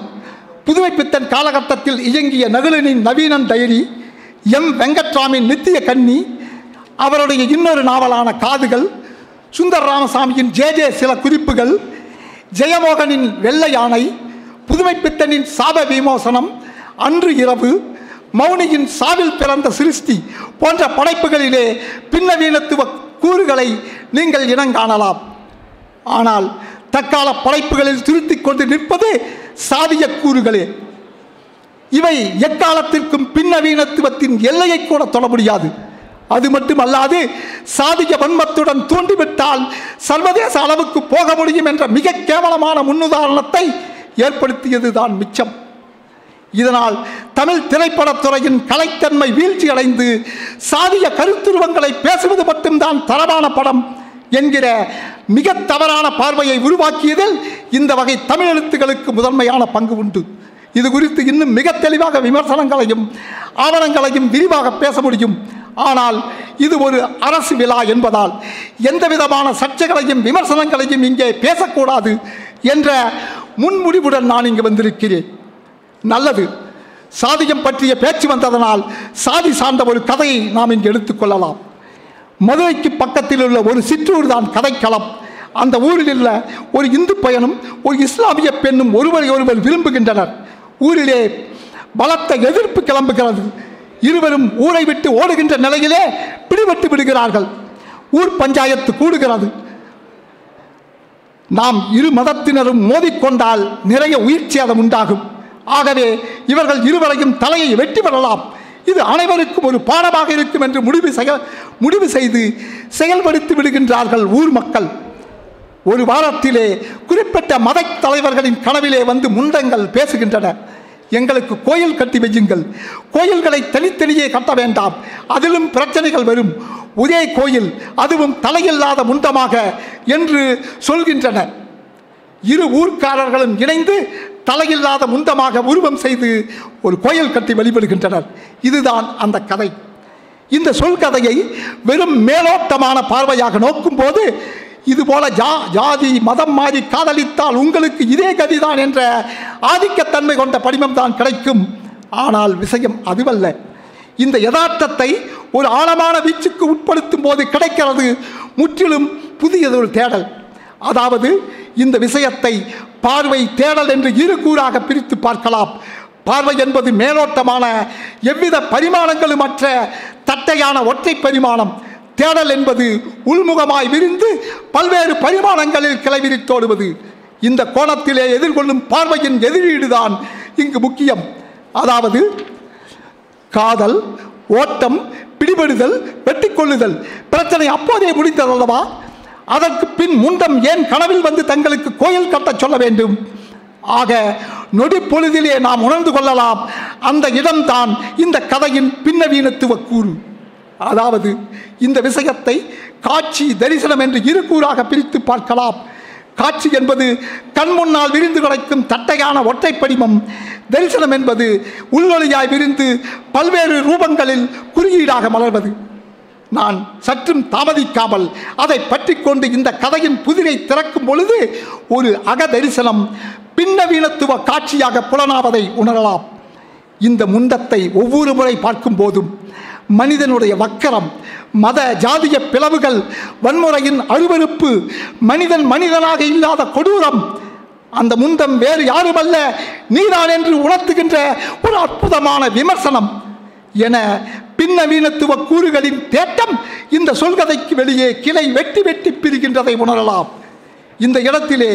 புதுமைப்பித்தன் காலகட்டத்தில் இயங்கிய நகுலனின் நவீனன் டைரி, எம் வெங்கட்ராமின் நித்திய கன்னி, அவருடைய இன்னொரு நாவலான காதுகள், சுந்தர் ராமசாமியின் ஜே சில குறிப்புகள், ஜெயமோகனின் வெள்ளை யானை, புதுமைப்பித்தனின் சாப விமோசனம், அன்று இரவு, மௌனியின் சாவில் பிறந்த சிருஷ்டி போன்ற படைப்புகளிலே பின்னவீனத்துவ கூறுகளை நீங்கள் இனங்காணலாம். ஆனால் தற்கால படைப்புகளில் திருத்திக் கொண்டு நிற்பது சாதிய கூறுகளே. இவை எக்காலத்திற்கும் பின்னவீனத்துவத்தின் எல்லையை கூட தொட முடியாது. அது மட்டுமல்லாது சாதிய வன்மத்துடன் தூண்டிவிட்டால் சர்வதேச அளவுக்கு போக முடியும் என்ற மிக கேவலமான முன்னுதாரணத்தை ஏற்படுத்தியதுதான் மிச்சம். இதனால் தமிழ் திரைப்படத்துறையின் கலைத்தன்மை வீழ்ச்சியடைந்து சாதிய கருத்துருவங்களை பேசுவது மட்டும்தான் தரமான படம் என்கிற மிக தவறான பார்வையை உருவாக்கியதில் இந்த வகை தமிழ் எழுத்துக்களுக்கு முதன்மையான பங்கு உண்டு. இது குறித்து இன்னும் மிக தெளிவாக விமர்சனங்களையும் ஆவணங்களையும் விரிவாக பேச முடியும். ஆனால் இது ஒரு அரசு விழா என்பதால் எந்தவிதமான சர்ச்சைகளையும் விமர்சனங்களையும் இங்கே பேசக்கூடாது என்ற முன்முடிவுடன் நான் இங்கு வந்திருக்கிறேன். நல்லது, சாதியம் பற்றிய பேச்சு வந்ததனால் சாதி சார்ந்த ஒரு கதையை நாம் இங்கு எடுத்துக்கொள்ளலாம். மதுரைக்கு பக்கத்தில் உள்ள ஒரு சிற்றூர் தான் கதைக்களம். அந்த ஊரில் உள்ள ஒரு இந்து பையனும் ஒரு இஸ்லாமிய பெண்ணும் ஒருவரை ஒருவர் விரும்புகின்றனர். ஊரிலே பலத்த எதிர்ப்பு கிளம்புகிறது. இருவரும் ஊரை விட்டு ஓடுகின்ற நிலையிலே பிடிபட்டு விடுகிறார்கள். ஊர் பஞ்சாயத்து கூடுகிறது. நாம் இரு மதத்தினரும் மோதிக்கொண்டால் நிறைய உயிர் சேதம் உண்டாகும். ஆகவே இவர்கள் இருவரையும் தலையை வெட்டி விடலாம், இது அனைவருக்கும் ஒரு பாடமாக இருக்கும் என்று முடிவு செய்து செயல்படுத்தி விடுகின்றார்கள் ஊர் மக்கள். ஒரு வாரத்திலே குறிப்பிட்ட மத தலைவர்களின் கனவிலே வந்து முண்டங்கள் பேசுகின்றன. எங்களுக்கு கோயில் கட்டி வையுங்கள், கோயில்களை தனித்தனியே கட்ட வேண்டாம், அதிலும் பிரச்சனைகள் வரும், ஒரே கோயில், அதுவும் தலையில்லாத முண்டமாக என்று சொல்கின்றன. இரு ஊர்க்காரர்களும் இணைந்து தலையில்லாத முண்டமாக உருவம் செய்து ஒரு கோயில் கட்டி வழிபடுகின்றனர். இதுதான் அந்த கதை. இந்த சொல்கதையை வெறும் மேலோட்டமான பார்வையாக நோக்கும் போது இதுபோல ஜாதி மதம் மாறி காதலித்தால் உங்களுக்கு இதே கதிதான் என்ற ஆதிக்கத்தன்மை கொண்ட படிமம் தான் கிடைக்கும். ஆனால் விஷயம் அதுவல்ல. இந்த யதார்த்தத்தை ஒரு ஆழமான வீச்சுக்கு உட்படுத்தும் போது கிடைக்கிறது முற்றிலும் புதியதொரு தேடல். அதாவது இந்த விஷயத்தை பார்வை, தேடல் என்று இரு கூறாக பிரித்து பார்க்கலாம். பார்வை என்பது மேலோட்டமான எவ்வித பரிமாணங்களும் அற்ற தட்டையான ஒற்றை பரிமாணம். தேடல் என்பது உள்முகமாய் விரிந்து பல்வேறு பரிமாணங்களில் கிளைவிரித்தோடுவது. இந்த கோணத்திலே எதிர்கொள்ளும் பார்வையின் எதிரீடுதான் இங்கு முக்கியம். அதாவது காதல், ஓட்டம், பிடிபடுதல், வெட்டிக்கொள்ளுதல், பிரச்சனை அப்போதே முடிந்ததல்லவா? அதற்கு பின் முண்டம் ஏன் கனவில் வந்து தங்களுக்கு கோயில் கட்ட சொல்ல வேண்டும்? ஆக நொடி பொழுதிலே நாம் உணர்ந்து கொள்ளலாம், அந்த இடம்தான் இந்த கதையின் பின்னவீனத்துவ கூறு. அதாவது இந்த விஷயத்தை காட்சி, தரிசனம் என்று இரு கூறாக பிரித்து பார்க்கலாம். காட்சி என்பது கண்முன்னால் விரிந்து கிடைக்கும் தட்டையான ஒற்றைப்படிமம். தரிசனம் என்பது உள்வழியாய் விரிந்து பல்வேறு ரூபங்களில் குறியீடாக மலர்வது. நான் சற்றும் தாமதிக்காமல் அதை பற்றி கொண்டு இந்த கதையின் புதிரை திறக்கும் பொழுது ஒரு அக தரிசனம் பின்னவீனத்துவ காட்சியாக புலனாவதை உணரலாம். இந்த முண்டத்தை ஒவ்வொரு முறை பார்க்கும் போதும் மனிதனுடைய வக்கரம், மத ஜாதிய பிளவுகள், வன்முறையின் அருவருப்பு, மனிதன் மனிதனாக இல்லாத கொடூரம், அந்த முண்டம் வேறு யாருமல்ல நீதான் என்று உணர்த்துகின்ற ஒரு அற்புதமான விமர்சனம் என பின்னவீனத்துவ கூறுகளின் தேட்டம் இந்த சொல்கதைக்கு வெளியே கிளை வெட்டி வெட்டி பிரிகின்றதை உணரலாம். இந்த இடத்திலே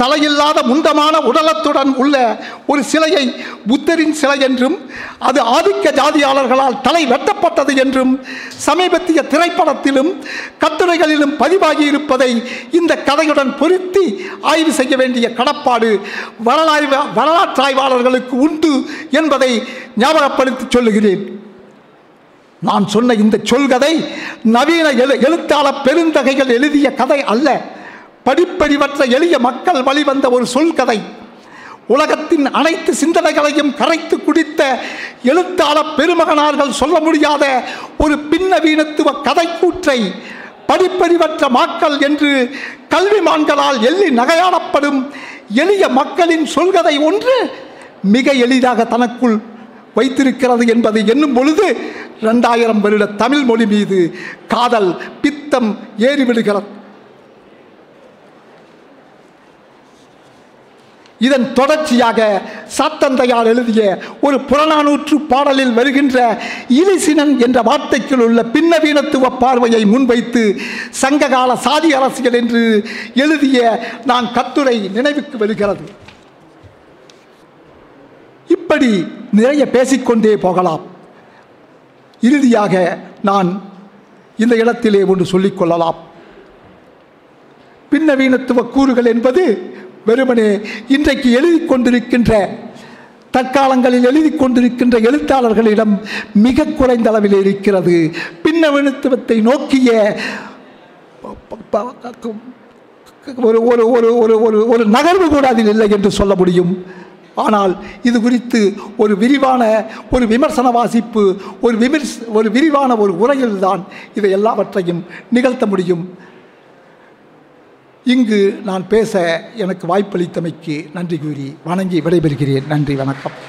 தலையில்லாத முண்டமான உடலத்துடன் உள்ள ஒரு சிலையை புத்தரின் சிலை என்றும், அது ஆதிக்க ஜாதியாளர்களால் தலை வெட்டப்பட்டது என்றும் சமீபத்திய திரைப்படத்திலும் கட்டுரைகளிலும் பதிவாகி இருப்பதை இந்த கதையுடன் பொருத்தி ஆய்வு செய்ய வேண்டிய கடப்பாடு வரலாற்றாய்வாளர்களுக்கு உண்டு என்பதை ஞாபகப்படுத்தி சொல்லுகிறேன். நான் சொன்ன இந்த சொல்கதை நவீன எழுத்தாளர் பெருந்தகைகள் எழுதிய கதை அல்ல. படிப்பறிவற்ற எளிய மக்கள் வழிவந்த ஒரு சொல்கதை. உலகத்தின் அனைத்து சிந்தனைகளையும் கரைத்து குடித்த எழுத்தாளர் பெருமகனார்கள் சொல்ல முடியாத ஒரு பின்னவீனத்துவ கதைக்கூற்றை படிப்பறிவற்ற மக்கள் என்று கல்விமான்களால் எள்ளி நகையாடப்படும் எளிய மக்களின் சொல்கதை ஒன்று மிக எளிதாக தனக்குள் வைத்திருக்கிறது என்பதை எண்ணும் பொழுது 2000 வருட தமிழ் மொழி மீது காதல் பித்தம் ஏறிவிடுகிறது. இதன் தொடர்ச்சியாக சாத்தந்தையார் எழுதிய ஒரு புறநானூற்று பாடலில் வருகின்ற இலிசினன் என்ற வார்த்தைக்குள் உள்ள பின்னவீனத்துவ பார்வையை முன்வைத்து சங்ககால சாதி அரசியல் என்று எழுதிய நான் கட்டுரை நினைவுக்கு வருகிறது. இப்படி நிறைய பேசிக்கொண்டே போகலாம். இறுதியாக நான் இந்த இடத்திலே ஒன்று சொல்லிக்கொள்ளலாம். பின்னவீனத்துவ கூறுகள் என்பது வெறுமனே இன்றைக்கு எழுதி கொண்டிருக்கின்ற, தற்காலங்களில் எழுதி கொண்டிருக்கின்ற எழுத்தாளர்களிடம் மிக குறைந்த அளவில் இருக்கிறது. பின்னவீனத்துவத்தை நோக்கிய ஒரு ஒரு ஒரு நகர்வு கூட அதில் இல்லை என்று சொல்ல முடியும். ஆனால் இது குறித்து ஒரு விரிவான ஒரு விமர்சன வாசிப்பு, ஒரு விரிவான ஒரு உரையில்தான் இதை எல்லாவற்றையும் நிகழ்த்த முடியும். இங்கு நான் பேச எனக்கு வாய்ப்பளித்தமைக்கு நன்றி கூறி வணங்கி விடைபெறுகிறேன். நன்றி, வணக்கம்.